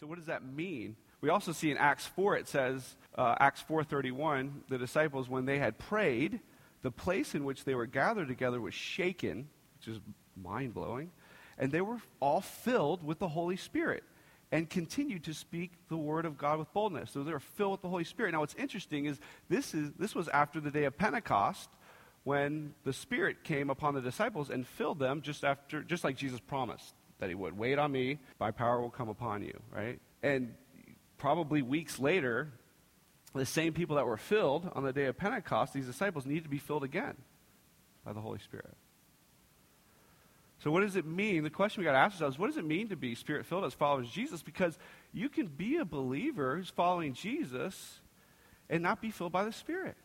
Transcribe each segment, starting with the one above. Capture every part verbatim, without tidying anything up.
So what does that mean? We also see in Acts four, it says, uh, Acts four thirty-one, the disciples, when they had prayed, the place in which they were gathered together was shaken, which is mind-blowing, and they were all filled with the Holy Spirit and continued to speak the word of God with boldness. So they were filled with the Holy Spirit. Now what's interesting is this is this was after the day of Pentecost, when the Spirit came upon the disciples and filled them just after, just like Jesus promised that he would. Wait on me, my power will come upon you, right? And probably weeks later, the same people that were filled on the day of Pentecost, these disciples need to be filled again by the Holy Spirit. So what does it mean? The question we got to ask ourselves, what does it mean to be Spirit-filled as followers of Jesus? Because you can be a believer who's following Jesus and not be filled by the Spirit.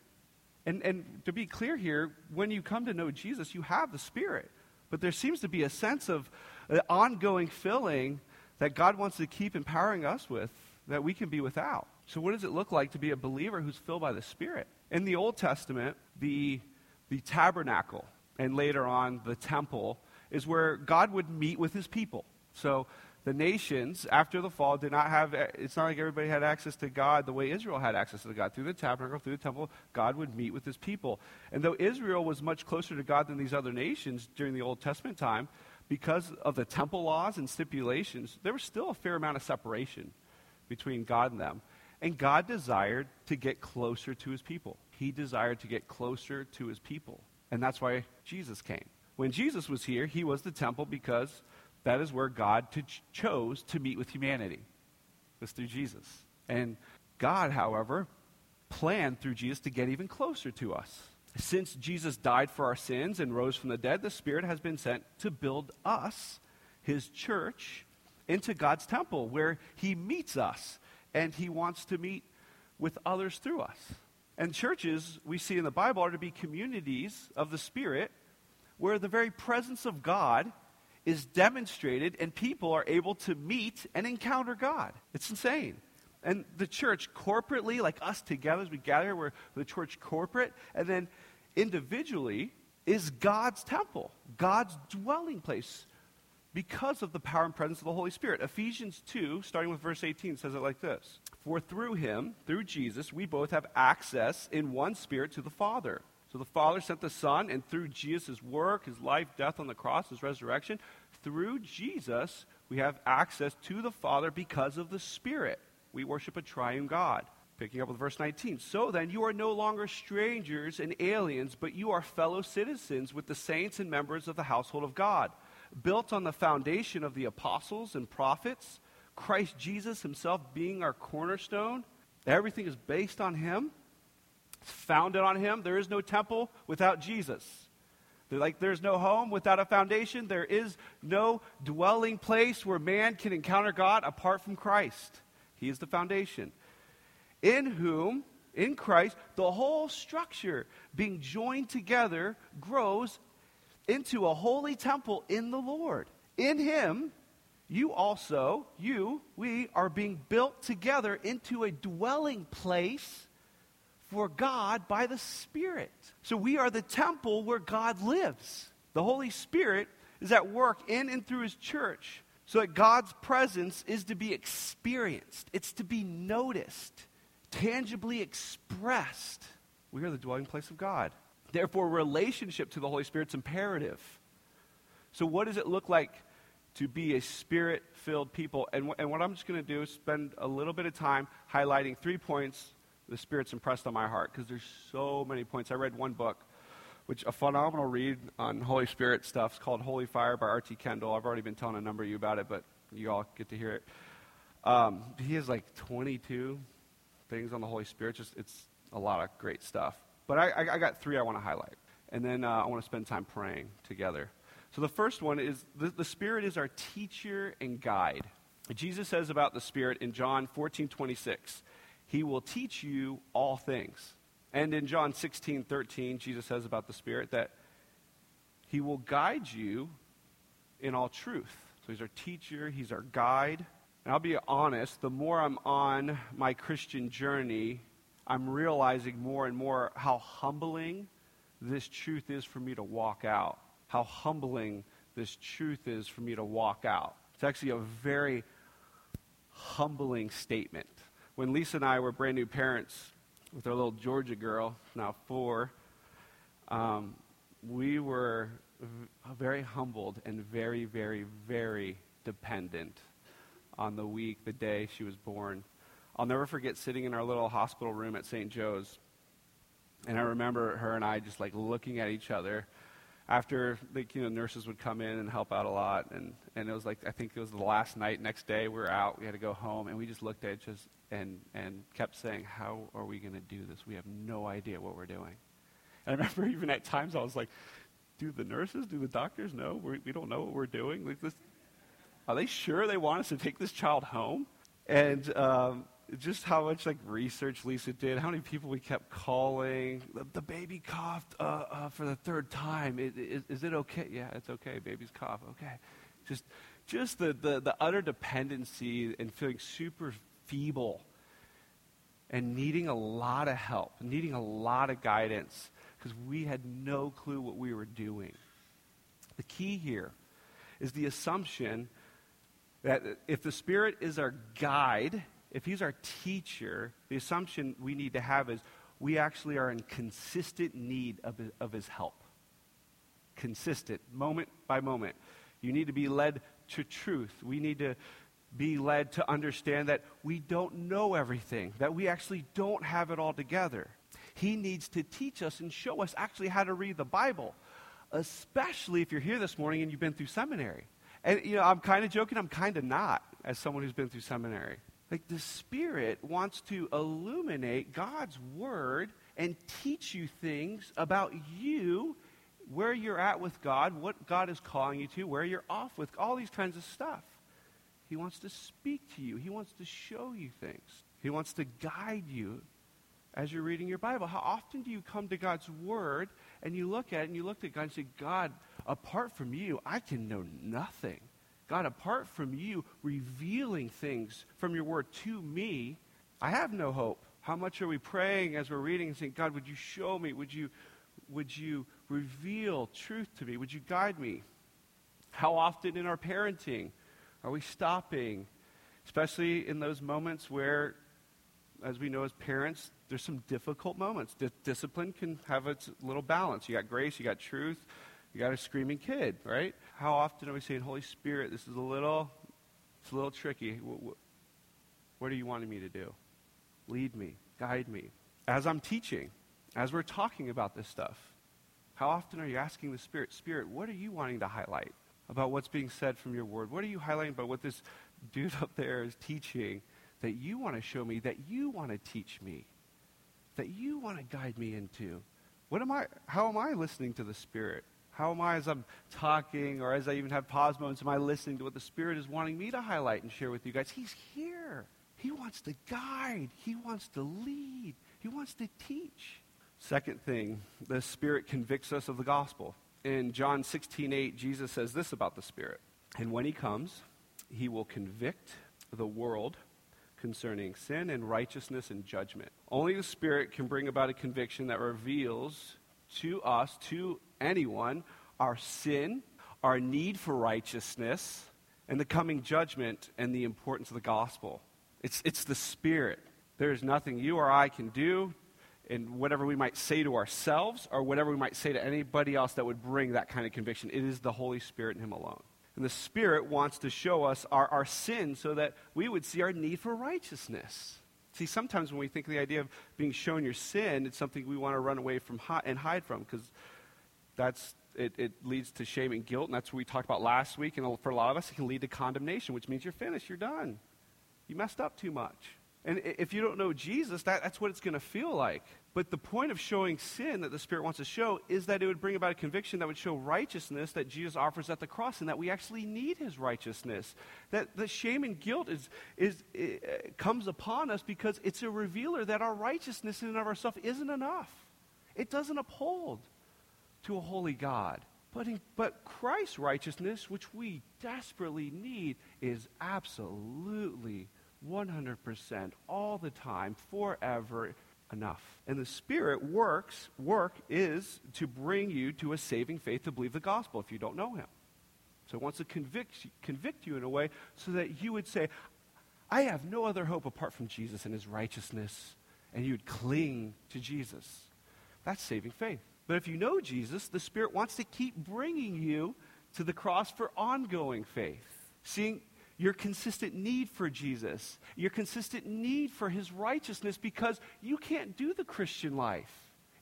And and to be clear here, when you come to know Jesus, you have the Spirit. But there seems to be a sense of an ongoing filling that God wants to keep empowering us with that we can be without. So what does it look like to be a believer who's filled by the Spirit? In the Old Testament, the the tabernacle and later on the temple is where God would meet with his people. So the nations, after the fall, did not have, it's not like everybody had access to God the way Israel had access to God. Through the tabernacle, through the temple, God would meet with his people. And though Israel was much closer to God than these other nations during the Old Testament time, because of the temple laws and stipulations, there was still a fair amount of separation between God and them. And God desired to get closer to his people. He desired to get closer to his people. And that's why Jesus came. When Jesus was here, he was the temple because that is where God to ch- chose to meet with humanity. It's through Jesus. And God, however, planned through Jesus to get even closer to us. Since Jesus died for our sins and rose from the dead, the Spirit has been sent to build us, his church, into God's temple where he meets us and he wants to meet with others through us. And churches, we see in the Bible, are to be communities of the Spirit where the very presence of God is demonstrated and people are able to meet and encounter God. It's insane. And the church corporately, like us together as we gather, we're the church corporate, and then individually is God's temple, God's dwelling place because of the power and presence of the Holy Spirit. Ephesians two, starting with verse eighteen, says it like this. For through him, through Jesus, we both have access in one Spirit to the Father. So the Father sent the Son, and through Jesus' work, his life, death on the cross, his resurrection, through Jesus, we have access to the Father because of the Spirit. We worship a triune God. Picking up with verse nineteen. So then, you are no longer strangers and aliens, but you are fellow citizens with the saints and members of the household of God, built on the foundation of the apostles and prophets, Christ Jesus himself being our cornerstone. Everything is based on him. Founded on him. There is no temple without Jesus. They're like there's no home without a foundation. There is no dwelling place where man can encounter God apart from Christ. He is the foundation. In whom, in Christ, the whole structure being joined together grows into a holy temple in the Lord. In him, you also, you, we are being built together into a dwelling place for God by the Spirit. So we are the temple where God lives. The Holy Spirit is at work in and through his church so that God's presence is to be experienced. It's to be noticed, tangibly expressed. We are the dwelling place of God. Therefore, relationship to the Holy Spirit's imperative. So what does it look like to be a Spirit-filled people? And, and what I'm just going to do is spend a little bit of time highlighting three points the Spirit's impressed on my heart, because there's so many points. I read one book, which a phenomenal read on Holy Spirit stuff. It's called Holy Fire by R T Kendall. I've already been telling a number of you about it, but you all get to hear it. Um, he has like twenty-two things on the Holy Spirit. Just it's a lot of great stuff. But I, I, I got three I want to highlight, and then uh, I want to spend time praying together. So the first one is the, the Spirit is our teacher and guide. Jesus says about the Spirit in John fourteen twenty-six. He will teach you all things. And in John sixteen thirteen, Jesus says about the Spirit that he will guide you in all truth. So he's our teacher, he's our guide. And I'll be honest, the more I'm on my Christian journey, I'm realizing more and more how humbling this truth is for me to walk out. How humbling this truth is for me to walk out. It's actually a very humbling statement. When Lisa and I were brand new parents with our little Georgia girl, now four, um, we were v- very humbled and very, very, very dependent on the week, the day she was born. I'll never forget sitting in our little hospital room at Saint Joe's, and I remember her and I just like looking at each other. After, like, you know, nurses would come in and help out a lot, and, and it was like, I think it was the last night, next day, we were out, we had to go home, and we just looked at each other and, and kept saying, how are we going to do this? We have no idea what we're doing. And I remember even at times I was like, do the nurses, do the doctors know? We, we don't know what we're doing. Like this, are they sure they want us to take this child home? And um, just how much, like, research Lisa did, how many people we kept calling. The, the baby coughed uh, uh, for the third time. It, is, is it okay? Yeah, it's okay. Babies cough. Okay. Just just the, the, the utter dependency and feeling super feeble and needing a lot of help, needing a lot of guidance because we had no clue what we were doing. The key here is the assumption that if the Spirit is our guide, if he's our teacher, the assumption we need to have is we actually are in consistent need of, of his help. Consistent, moment by moment. You need to be led to truth. We need to be led to understand that we don't know everything, that we actually don't have it all together. He needs to teach us and show us actually how to read the Bible, especially if you're here this morning and you've been through seminary. And, you know, I'm kind of joking, I'm kind of not, as someone who's been through seminary. Like, the Spirit wants to illuminate God's Word and teach you things about you, where you're at with God, what God is calling you to, where you're off with, all these kinds of stuff. He wants to speak to you. He wants to show you things. He wants to guide you as you're reading your Bible. How often do you come to God's Word and you look at it and you look at God and say, God, apart from you, I can know nothing. God, apart from you revealing things from your word to me, I have no hope. How much are we praying as we're reading and saying, God, would you show me? Would you, would you reveal truth to me? Would you guide me? How often in our parenting are we stopping, especially in those moments where, as we know as parents, there's some difficult moments. D- discipline can have its little balance. You got grace, you got truth, you got a screaming kid, right? How often are we saying, Holy Spirit, this is a little, it's a little tricky. What, what are you wanting me to do? Lead me, guide me. As I'm teaching, as we're talking about this stuff, how often are you asking the Spirit, Spirit, what are you wanting to highlight about what's being said from your word? What are you highlighting about what this dude up there is teaching that you want to show me, that you want to teach me, that you want to guide me into? What am I, how am I listening to the Spirit? How am I as I'm talking or as I even have pause moments, am I listening to what the Spirit is wanting me to highlight and share with you guys? He's here. He wants to guide. He wants to lead. He wants to teach. Second thing, the Spirit convicts us of the gospel. In John sixteen eight, Jesus says this about the Spirit. And when he comes, he will convict the world concerning sin and righteousness and judgment. Only the Spirit can bring about a conviction that reveals to us, to anyone, our sin, our need for righteousness, and the coming judgment and the importance of the gospel. It's it's the Spirit. There is nothing you or I can do in whatever we might say to ourselves or whatever we might say to anybody else that would bring that kind of conviction. It is the Holy Spirit and him alone. And the Spirit wants to show us our, our sin so that we would see our need for righteousness. See, sometimes when we think of the idea of being shown your sin, it's something we want to run away from and hide from because that's it, it leads to shame and guilt, and that's what we talked about last week. And for a lot of us, it can lead to condemnation, which means you're finished, you're done. You messed up too much. And if you don't know Jesus, that, that's what it's going to feel like. But the point of showing sin that the Spirit wants to show is that it would bring about a conviction that would show righteousness that Jesus offers at the cross and that we actually need his righteousness. That the shame and guilt is, is it comes upon us because it's a revealer that our righteousness in and of ourselves isn't enough. It doesn't uphold to a holy God. But, in, but Christ's righteousness, which we desperately need, is absolutely one hundred percent all the time, forever enough. And the Spirit works, work is to bring you to a saving faith to believe the gospel if you don't know him. So it wants to convict, convict you in a way so that you would say, I have no other hope apart from Jesus and his righteousness, and you would cling to Jesus. That's saving faith. But if you know Jesus, the Spirit wants to keep bringing you to the cross for ongoing faith, seeing your consistent need for Jesus, your consistent need for his righteousness, because you can't do the Christian life.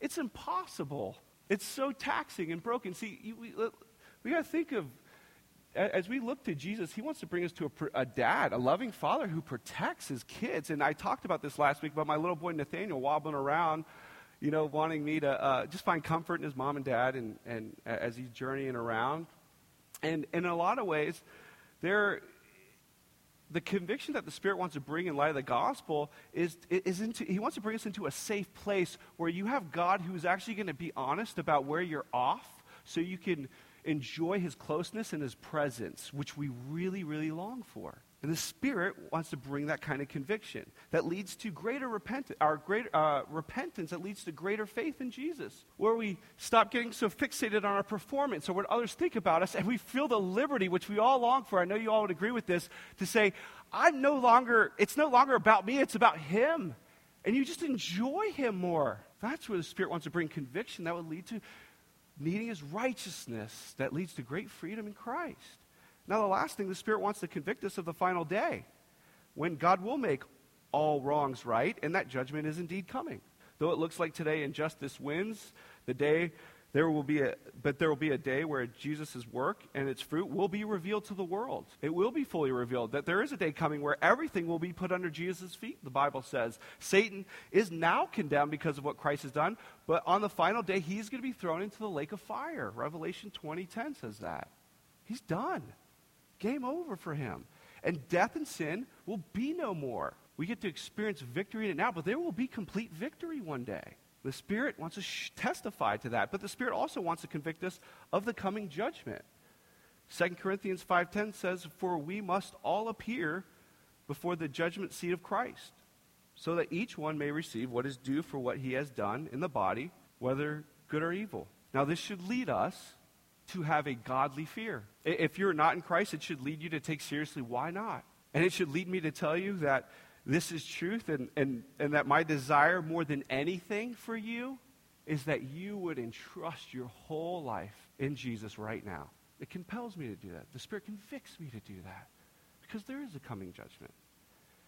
It's impossible. It's so taxing and broken. See, you, we, we got to think of, as we look to Jesus, he wants to bring us to a, a dad, a loving father who protects his kids. And I talked about this last week about my little boy Nathaniel wobbling around, you know, wanting me to uh, just find comfort in his mom and dad and, and as he's journeying around. And, and in a lot of ways, there, the conviction that the Spirit wants to bring in light of the gospel is, is into, he wants to bring us into a safe place where you have God who is actually going to be honest about where you're off so you can enjoy his closeness and his presence, which we really, really long for. And the Spirit wants to bring that kind of conviction that leads to greater repentance, our greater uh, repentance that leads to greater faith in Jesus, where we stop getting so fixated on our performance or what others think about us, and we feel the liberty, which we all long for. I know you all would agree with this, to say, "I'm no longer. It's no longer about me. It's about Him," and you just enjoy Him more. That's where the Spirit wants to bring conviction that would lead to needing His righteousness, that leads to great freedom in Christ. Now, the last thing, the Spirit wants to convict us of the final day when God will make all wrongs right, and that judgment is indeed coming. Though it looks like today injustice wins, the day there will be a, but there will be a day where Jesus' work and its fruit will be revealed to the world. It will be fully revealed that there is a day coming where everything will be put under Jesus' feet, the Bible says. Satan is now condemned because of what Christ has done, but on the final day, he's going to be thrown into the lake of fire. Revelation twenty ten says that. He's done. Game over for him. And death and sin will be no more. We get to experience victory in it now, but there will be complete victory one day. The Spirit wants to sh- testify to that, but the Spirit also wants to convict us of the coming judgment. Second Corinthians five ten says, "For we must all appear before the judgment seat of Christ, so that each one may receive what is due for what he has done in the body, whether good or evil." Now this should lead us to have a godly fear. If you're not in Christ, it should lead you to take seriously, why not? And it should lead me to tell you that this is truth, and, and, and that my desire more than anything for you is that you would entrust your whole life in Jesus right now. It compels me to do that. The Spirit convicts me to do that because there is a coming judgment.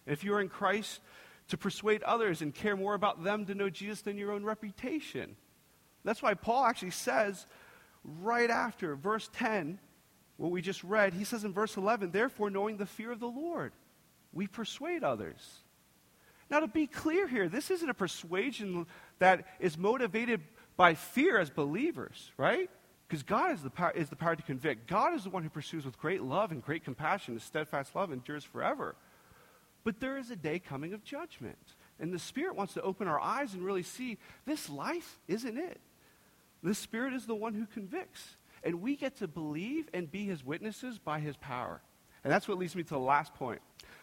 And if you're in Christ, to persuade others and care more about them to know Jesus than your own reputation. That's why Paul actually says, right after verse ten, what we just read, he says in verse eleven, "Therefore, knowing the fear of the Lord, we persuade others." Now, to be clear here, this isn't a persuasion that is motivated by fear as believers, right? Because God is the power, is the power to convict. God is the one who pursues with great love and great compassion. His steadfast love endures forever. But there is a day coming of judgment. And the Spirit wants to open our eyes and really see this life isn't it. The Spirit is the one who convicts. And we get to believe and be his witnesses by his power. And that's what leads me to the last point.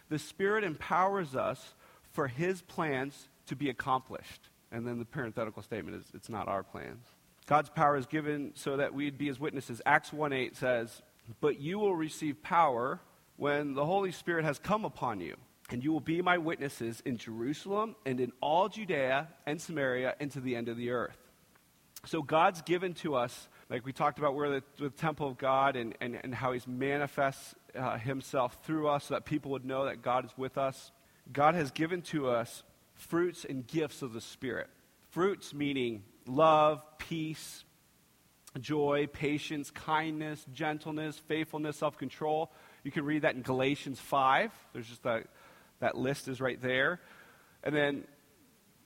The Spirit empowers us for his plans to be accomplished. And then the parenthetical statement is, it's not our plans. God's power is given so that we'd be his witnesses. Acts one eight says, "But you will receive power when the Holy Spirit has come upon you. And you will be my witnesses in Jerusalem and in all Judea and Samaria and to the end of the earth." So God's given to us, like we talked about, we're the, the temple of God and, and, and how he's manifests uh, himself through us so that people would know that God is with us. God has given to us fruits and gifts of the Spirit. Fruits meaning love, peace, joy, patience, kindness, gentleness, faithfulness, self-control. You can read that in Galatians five. There's just that, that list is right there. And then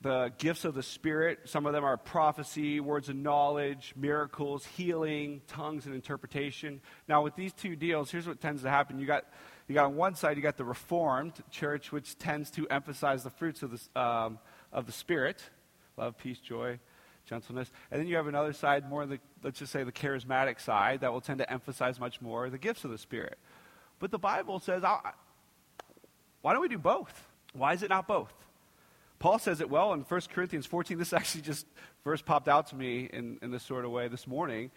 the gifts of the Spirit, some of them are prophecy, words of knowledge, miracles, healing, tongues, and interpretation. Now, with these two deals, here's what tends to happen. You got, you got on one side, you got the Reformed Church, which tends to emphasize the fruits of the, um, of the Spirit, love, peace, joy, gentleness. And then you have another side, more the, let's just say the charismatic side, that will tend to emphasize much more the gifts of the Spirit. But the Bible says, I'll, why don't we do both? Why is it not both? Paul says it well in First Corinthians fourteen. This actually just first popped out to me in, in this sort of way this morning.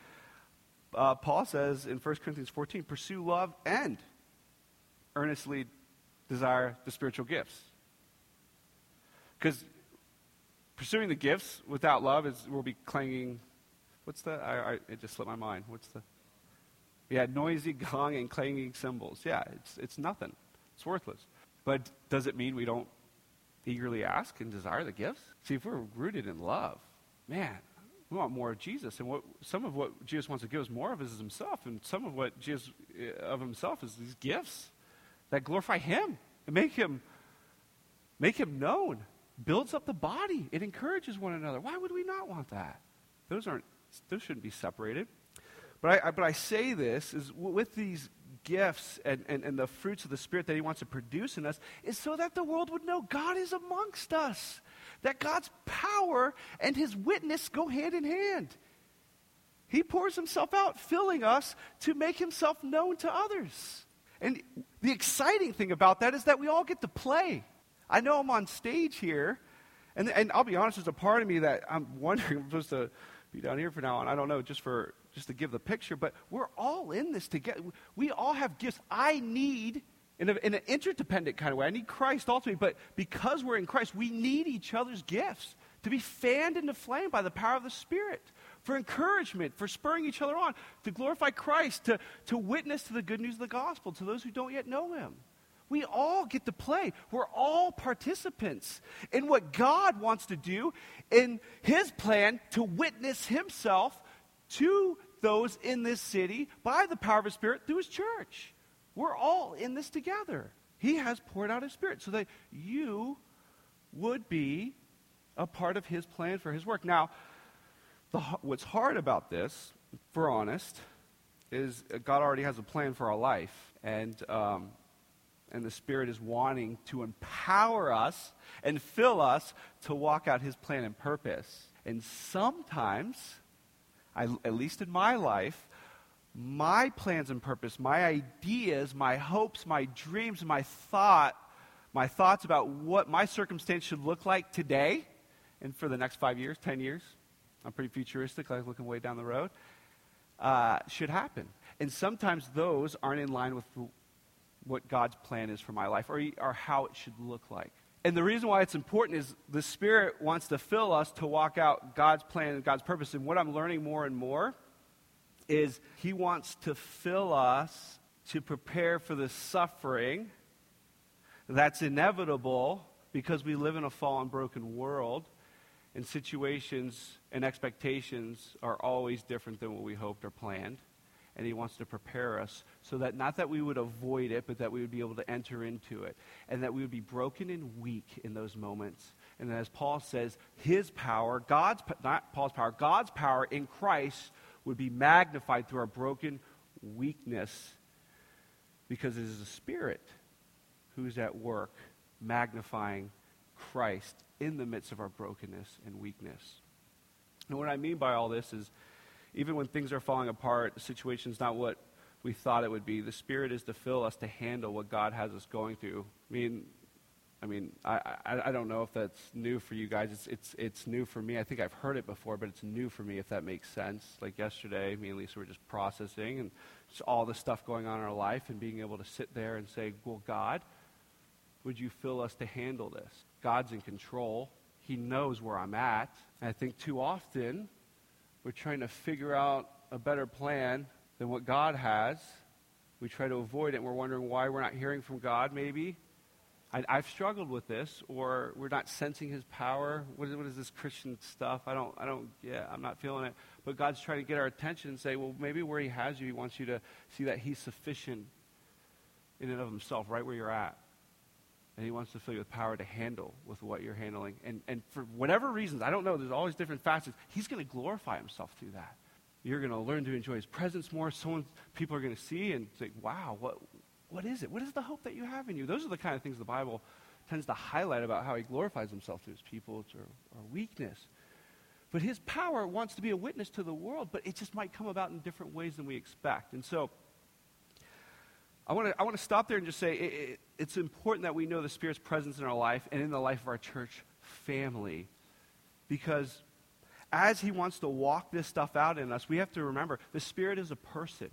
Uh, Paul says in First Corinthians fourteen, "Pursue love and earnestly desire the spiritual gifts. Because pursuing the gifts without love is will be clanging. What's the? I, I, it just slipped my mind. What's the? Yeah, noisy, clanging, clanging cymbals. Yeah, it's it's nothing. It's worthless. But does it mean we don't eagerly ask and desire the gifts? See, if we're rooted in love, man, we want more of Jesus. And what some of what Jesus wants to give us more of is himself. And some of what Jesus of himself is these gifts that glorify him and make him make him known. Builds up the body. It encourages one another. Why would we not want that? Those aren't. Those shouldn't be separated. But I, I but I say this is with these gifts and, and, and the fruits of the Spirit that he wants to produce in us is so that the world would know God is amongst us. That God's power and his witness go hand in hand. He pours himself out, filling us to make himself known to others. And the exciting thing about that is that we all get to play. I know I'm on stage here, and and I'll be honest, there's a part of me that I'm wondering if I'm supposed to be down here for now, and I don't know, just for just to give the picture, but we're all in this together. We all have gifts. I need, in, a, in an interdependent kind of way, I need Christ ultimately, but because we're in Christ, we need each other's gifts to be fanned into flame by the power of the Spirit, for encouragement, for spurring each other on, to glorify Christ, to, to witness to the good news of the gospel, to those who don't yet know him. We all get to play. We're all participants in what God wants to do in his plan to witness himself to those in this city by the power of his Spirit through his church. We're all in this together. He has poured out his Spirit so that you would be a part of his plan for his work. Now, the, what's hard about this, if we're honest, is God already has a plan for our life. And... Um, And the Spirit is wanting to empower us and fill us to walk out his plan and purpose. And sometimes, I, at least in my life, my plans and purpose, my ideas, my hopes, my dreams, my thought, my thoughts about what my circumstance should look like today and for the next five years, ten years. I'm pretty futuristic, like looking way down the road. Uh, should happen. And sometimes those aren't in line with what God's plan is for my life, or, or how it should look like. And the reason why it's important is the Spirit wants to fill us to walk out God's plan and God's purpose. And what I'm learning more and more is he wants to fill us to prepare for the suffering that's inevitable because we live in a fallen, broken world, and situations and expectations are always different than what we hoped or planned. And he wants to prepare us so that not that we would avoid it, but that we would be able to enter into it. And that we would be broken and weak in those moments. And then as Paul says, his power, God's, not Paul's power, God's power in Christ would be magnified through our broken weakness. Because it is the Spirit who's at work magnifying Christ in the midst of our brokenness and weakness. And what I mean by all this is, even when things are falling apart, the situation's not what we thought it would be. The Spirit is to fill us to handle what God has us going through. I mean, I mean, I, I, I don't know if that's new for you guys. It's it's it's new for me. I think I've heard it before, but it's new for me, if that makes sense. Like yesterday, me and Lisa were just processing and just all the stuff going on in our life and being able to sit there and say, well, God, would you fill us to handle this? God's in control. He knows where I'm at. And I think too often, we're trying to figure out a better plan than what God has. We try to avoid it, and we're wondering why we're not hearing from God, maybe. I, I've struggled with this, or we're not sensing his power. What is, what is this Christian stuff? I don't, I don't, yeah, I'm not feeling it. But God's trying to get our attention and say, well, maybe where he has you, he wants you to see that he's sufficient in and of himself, right where you're at. And he wants to fill you with power to handle with what you're handling. And and for whatever reasons, I don't know, there's always different facets. He's going to glorify himself through that. You're going to learn to enjoy his presence more. Someone, people are going to see and say, wow, what what is it? What is the hope that you have in you? Those are the kind of things the Bible tends to highlight about how he glorifies himself through his people or, or weakness. But his power wants to be a witness to the world, but it just might come about in different ways than we expect. And so I want to I want to stop there and just say it, it, it's important that we know the Spirit's presence in our life and in the life of our church family, because as he wants to walk this stuff out in us, we have to remember the Spirit is a person.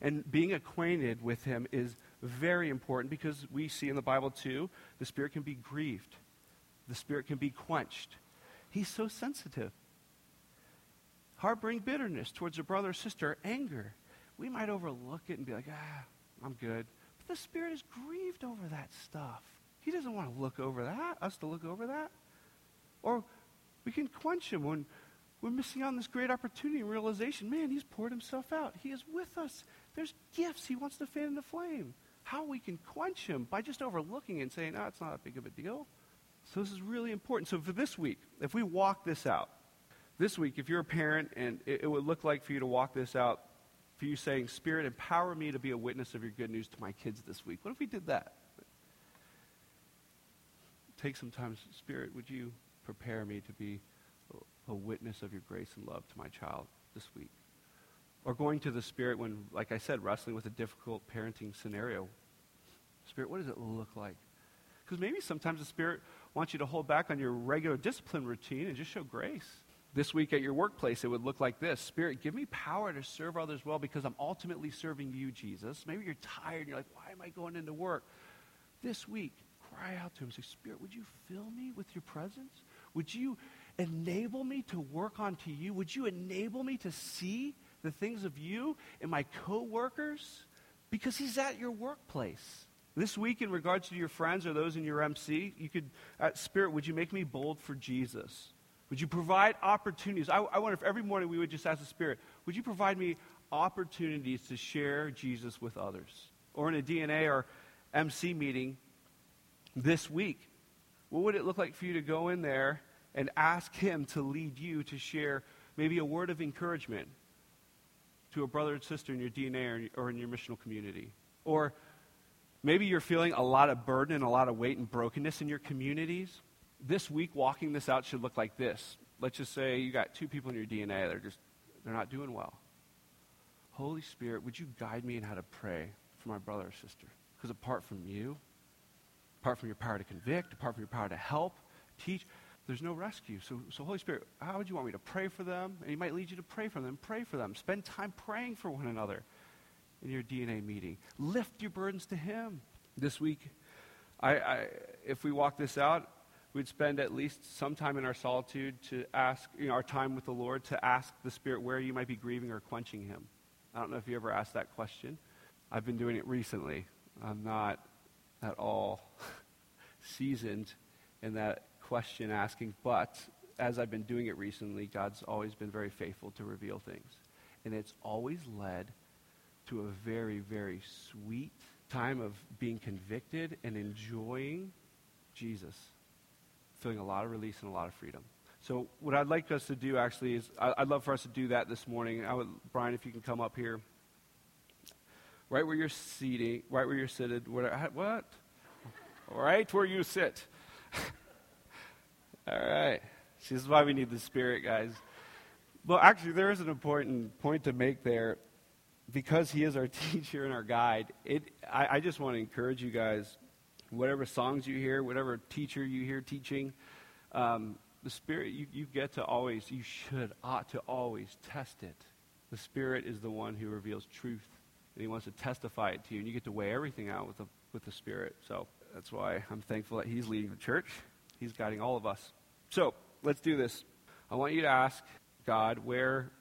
And being acquainted with him is very important, because we see in the Bible too, the Spirit can be grieved. The Spirit can be quenched. He's so sensitive. Harboring bitterness towards a brother or sister, anger. We might overlook it and be like, ah, I'm good. But the Spirit is grieved over that stuff. He doesn't want to look over that, us to look over that. Or we can quench him when we're missing out on this great opportunity and realization, man, he's poured himself out. He is with us. There's gifts. He wants to fan the flame. How we can quench him by just overlooking and saying, oh, it's not that big of a deal. So this is really important. So for this week, if we walk this out, this week, if you're a parent, and it, it would look like for you to walk this out, for you saying, Spirit, empower me to be a witness of your good news to my kids this week. What if we did that? Take some time. Spirit, would you prepare me to be a witness of your grace and love to my child this week? Or going to the Spirit when, like I said, wrestling with a difficult parenting scenario. Spirit, what does it look like? Because maybe sometimes the Spirit wants you to hold back on your regular discipline routine and just show grace. This week at your workplace, it would look like this. Spirit, give me power to serve others well, because I'm ultimately serving you, Jesus. Maybe you're tired and you're like, why am I going into work? This week, cry out to him. Say, Spirit, would you fill me with your presence? Would you enable me to work onto you? Would you enable me to see the things of you and my co-workers? Because he's at your workplace. This week, in regards to your friends or those in your M C, you could, uh, Spirit, would you make me bold for Jesus? Would you provide opportunities? I, I wonder if every morning we would just ask the Spirit, would you provide me opportunities to share Jesus with others? Or in a D N A or M C meeting this week, what would it look like for you to go in there and ask him to lead you to share maybe a word of encouragement to a brother and sister in your D N A or in your missional community? Or maybe you're feeling a lot of burden and a lot of weight and brokenness in your communities. This week, walking this out should look like this. Let's just say you got two people in your D N A. They're just, they're not doing well. Holy Spirit, would you guide me in how to pray for my brother or sister? Because apart from you, apart from your power to convict, apart from your power to help, teach, there's no rescue. So, so Holy Spirit, how would you want me to pray for them? And he might lead you to pray for them. Pray for them. Spend time praying for one another in your D N A meeting. Lift your burdens to him. This week, I, I if we walk this out, we'd spend at least some time in our solitude to ask, you know, our time with the Lord, to ask the Spirit where you might be grieving or quenching him. I don't know if you ever asked that question. I've been doing it recently. I'm not at all seasoned in that question asking, but as I've been doing it recently, God's always been very faithful to reveal things. And it's always led to a very, very sweet time of being convicted and enjoying Jesus, feeling a lot of release and a lot of freedom. So what I'd like us to do actually is, I, I'd love for us to do that this morning. I would, Brian, if you can come up here, right where you're seating, right where you're seated, what, what? right where you sit. All right. See, this is why we need the Spirit, guys. Well, actually, there is an important point to make there. Because he is our teacher and our guide, It. I, I just want to encourage you guys, whatever songs you hear, whatever teacher you hear teaching, um, the Spirit, you, you get to always, you should, ought to always test it. The Spirit is the one who reveals truth, and he wants to testify it to you, and you get to weigh everything out with the, with the Spirit. So that's why I'm thankful that he's leading the church. He's guiding all of us. So let's do this. I want you to ask God where...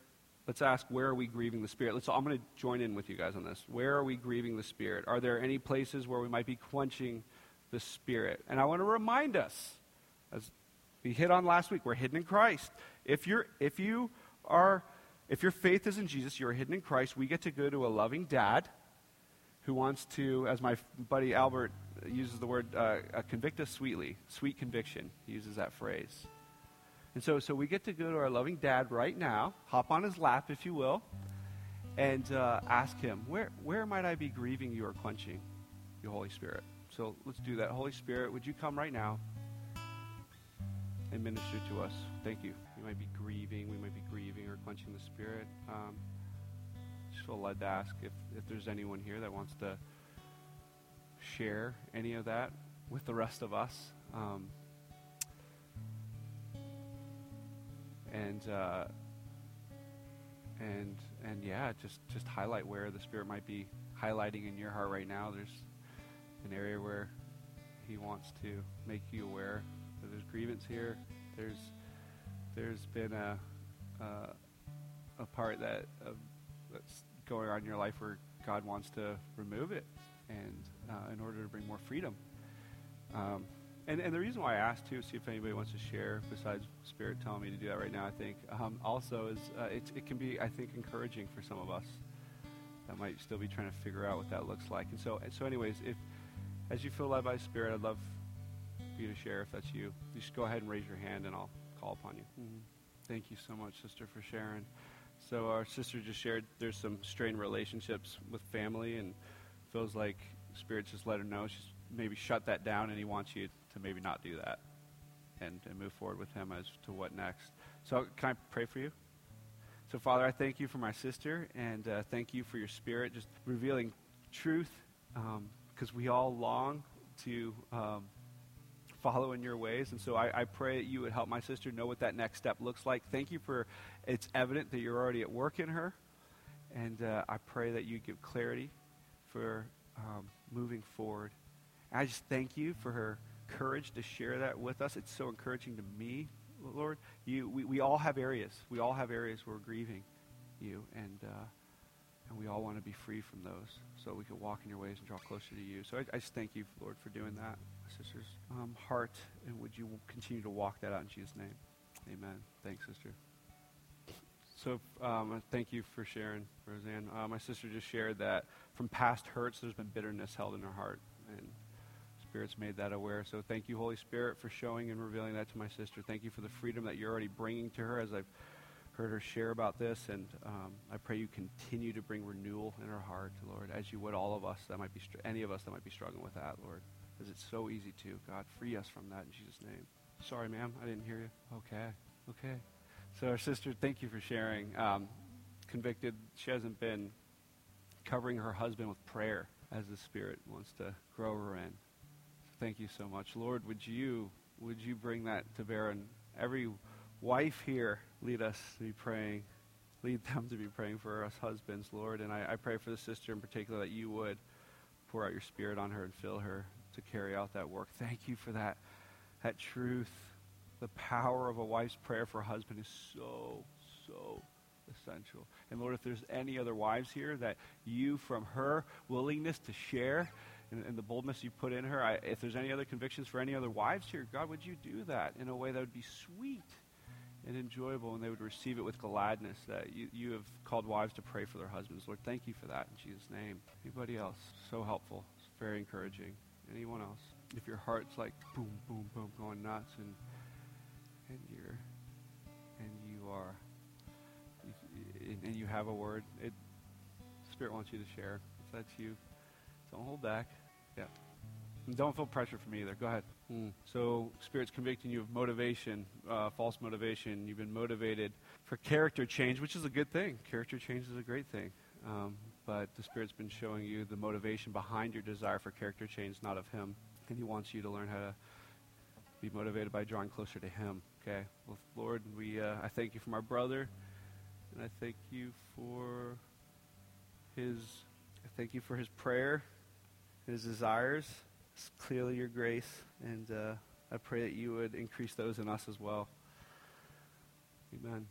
Let's ask, where are we grieving the Spirit? Let's, I'm going to join in with you guys on this. Where are we grieving the Spirit? Are there any places where we might be quenching the Spirit? And I want to remind us, as we hit on last week, we're hidden in Christ. If you're, if you are, if your faith is in Jesus, you're hidden in Christ. We get to go to a loving dad who wants to, as my buddy Albert uses the word, uh, convict us sweetly, sweet conviction. He uses that phrase. And so so we get to go to our loving dad right now, hop on his lap, if you will, and uh, ask him, where where might I be grieving you or quenching you, Holy Spirit? So let's do that. Holy Spirit, would you come right now and minister to us? Thank you. We might be grieving. We might be grieving or quenching the Spirit. Um, just feel led to ask if, if there's anyone here that wants to share any of that with the rest of us. Um And uh, and and yeah, just, just highlight where the Spirit might be highlighting in your heart right now. There's an area where He wants to make you aware that there's grievance here. There's there's been a uh, a part that uh, that's going on in your life where God wants to remove it, and uh, in order to bring more freedom. Um, and and the reason why I asked to see if anybody wants to share besides Spirit telling me to do that right now. I think um, also is uh, it it can be, I think, encouraging for some of us that might still be trying to figure out what that looks like. And so and so, anyways, if as you feel led by the Spirit, I'd love for you to share if that's you. You just go ahead and raise your hand, and I'll call upon you. Mm-hmm. Thank you so much, sister, for sharing. So our sister just shared there's some strained relationships with family, and feels like Spirit just let her know she's maybe shut that down, and He wants you to maybe not do that and, and move forward with Him as to what next. So can I pray for you? So Father, I thank You for my sister, and uh, thank You for Your Spirit just revealing truth, um, because we all long to um, follow in Your ways. And so I, I pray that You would help my sister know what that next step looks like. Thank You for, it's evident that You're already at work in her. And uh, I pray that You give clarity for um, moving forward. And I just thank You for her courage to share that with us. It's so encouraging to me, Lord. You, we, we all have areas. We all have areas where we're grieving You. And uh And we all want to be free from those so we can walk in Your ways and draw closer to You. So I, I just thank You, Lord, for doing that, my sister's um, heart. And would You continue to walk that out in Jesus' name? Amen. Thanks, sister. So um, thank you for sharing, Roseanne. Uh, my sister just shared that from past hurts, there's been bitterness held in her heart. And Spirit's made that aware. So thank You, Holy Spirit, for showing and revealing that to my sister. Thank You for the freedom that You're already bringing to her as I've heard her share about this, and um, I pray You continue to bring renewal in her heart, Lord, as You would all of us that might be, str- any of us that might be struggling with that, Lord, because it's so easy to. God, free us from that in Jesus' name. Sorry, ma'am, I didn't hear you. Okay, okay. So our sister, thank you for sharing. Um, convicted, she hasn't been covering her husband with prayer as the Spirit wants to grow her in. So thank you so much. Lord, would you, would you bring that to bear in every wife here, lead us to be praying, lead them to be praying for us husbands, Lord. And I, I pray for the sister in particular that You would pour out Your Spirit on her and fill her to carry out that work. Thank You for that, that truth. The power of a wife's prayer for a husband is so, so essential. And Lord, if there's any other wives here that You, from her willingness to share and, and the boldness You put in her, I, if there's any other convictions for any other wives here, God, would You do that in a way that would be sweet and enjoyable, and they would receive it with gladness that you, you have called wives to pray for their husbands. Lord, thank You for that in Jesus' name. Anybody else? So helpful. It's very encouraging. Anyone else? If your heart's like boom, boom, boom, going nuts, and and you're and you are and, and you have a word, it Spirit wants you to share. If that's you, don't hold back. Yeah. And don't feel pressure from me either. Go ahead. Mm. So Spirit's convicting you of motivation, uh, false motivation. You've been motivated for character change, which is a good thing. Character change is a great thing. Um, but the Spirit's been showing you the motivation behind your desire for character change, not of Him. And He wants you to learn how to be motivated by drawing closer to Him. Okay? Well, Lord, we uh, I thank You for my brother. And I thank you for his, I thank you for his prayer, his desires. It's clearly Your grace, and uh, I pray that You would increase those in us as well. Amen.